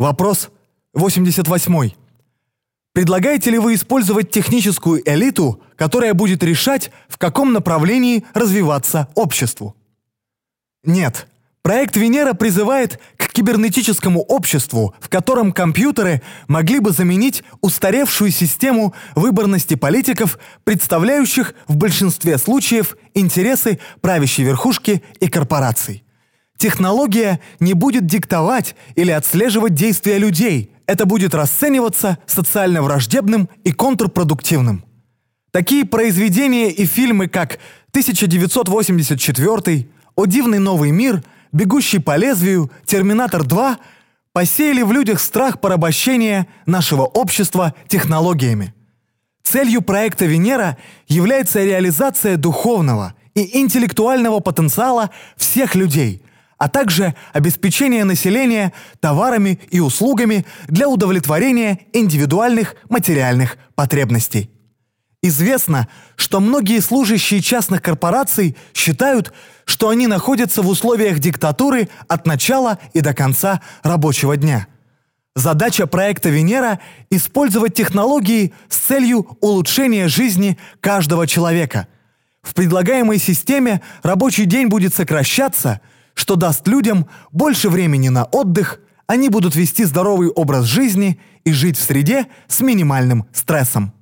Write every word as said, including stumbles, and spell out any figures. Вопрос восемьдесят восьмой. Предлагаете ли вы использовать техническую элиту, которая будет решать, в каком направлении развиваться обществу? Нет. Проект «Венера» призывает к кибернетическому обществу, в котором компьютеры могли бы заменить устаревшую систему выборности политиков, представляющих в большинстве случаев интересы правящей верхушки и корпораций. Технология не будет диктовать или отслеживать действия людей, это будет расцениваться социально враждебным и контрпродуктивным. Такие произведения и фильмы, как тысяча девятьсот восемьдесят четвёртый, «О дивный новый мир», «Бегущий по лезвию», «Терминатор два» посеяли в людях страх порабощения нашего общества технологиями. Целью проекта «Венера» является реализация духовного и интеллектуального потенциала всех людей, а также обеспечение населения товарами и услугами для удовлетворения индивидуальных материальных потребностей. Известно, что многие служащие частных корпораций считают, что они находятся в условиях диктатуры от начала и до конца рабочего дня. Задача проекта «Венера» – использовать технологии с целью улучшения жизни каждого человека. В предлагаемой системе рабочий день будет сокращаться, что даст людям больше времени на отдых, они будут вести здоровый образ жизни и жить в среде с минимальным стрессом.